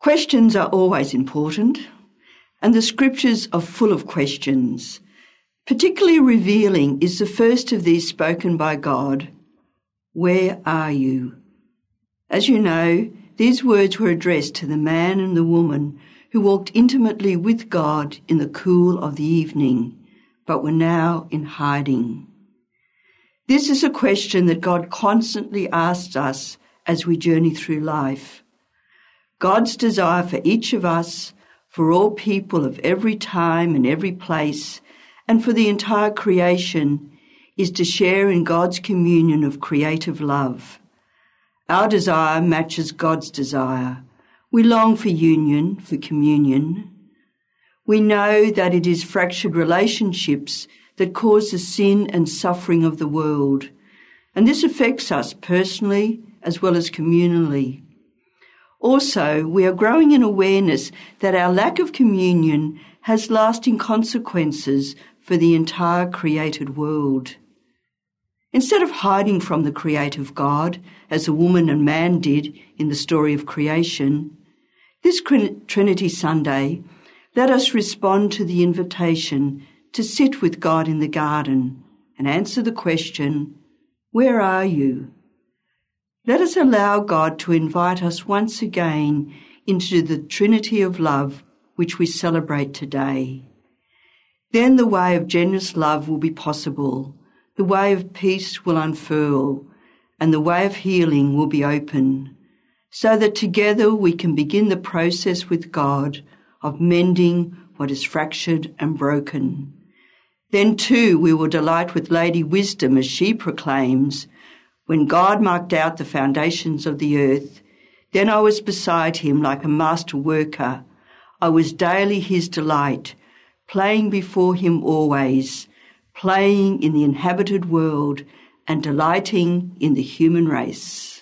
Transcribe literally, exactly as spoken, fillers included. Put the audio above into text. Questions are always important, and the scriptures are full of questions. Particularly revealing is the first of these spoken by God. Where are you? As you know, these words were addressed to the man and the woman who walked intimately with God in the cool of the evening, but were now in hiding. This is a question that God constantly asks us as we journey through life. God's desire for each of us, for all people of every time and every place, and for the entire creation, is to share in God's communion of creative love. Our desire matches God's desire. We long for union, for communion. We know that it is fractured relationships that cause the sin and suffering of the world, and this affects us personally as well as communally. Also, we are growing in awareness that our lack of communion has lasting consequences for the entire created world. Instead of hiding from the creative God, as the woman and man did in the story of creation, this Trinity Sunday, let us respond to the invitation to sit with God in the garden and answer the question, where are you? Let us allow God to invite us once again into the Trinity of love which we celebrate today. Then the way of generous love will be possible, the way of peace will unfurl, and the way of healing will be open, so that together we can begin the process with God of mending what is fractured and broken. Then too we will delight with Lady Wisdom as she proclaims, when God marked out the foundations of the earth, then I was beside him like a master worker. I was daily his delight, playing before him always, playing in the inhabited world and delighting in the human race.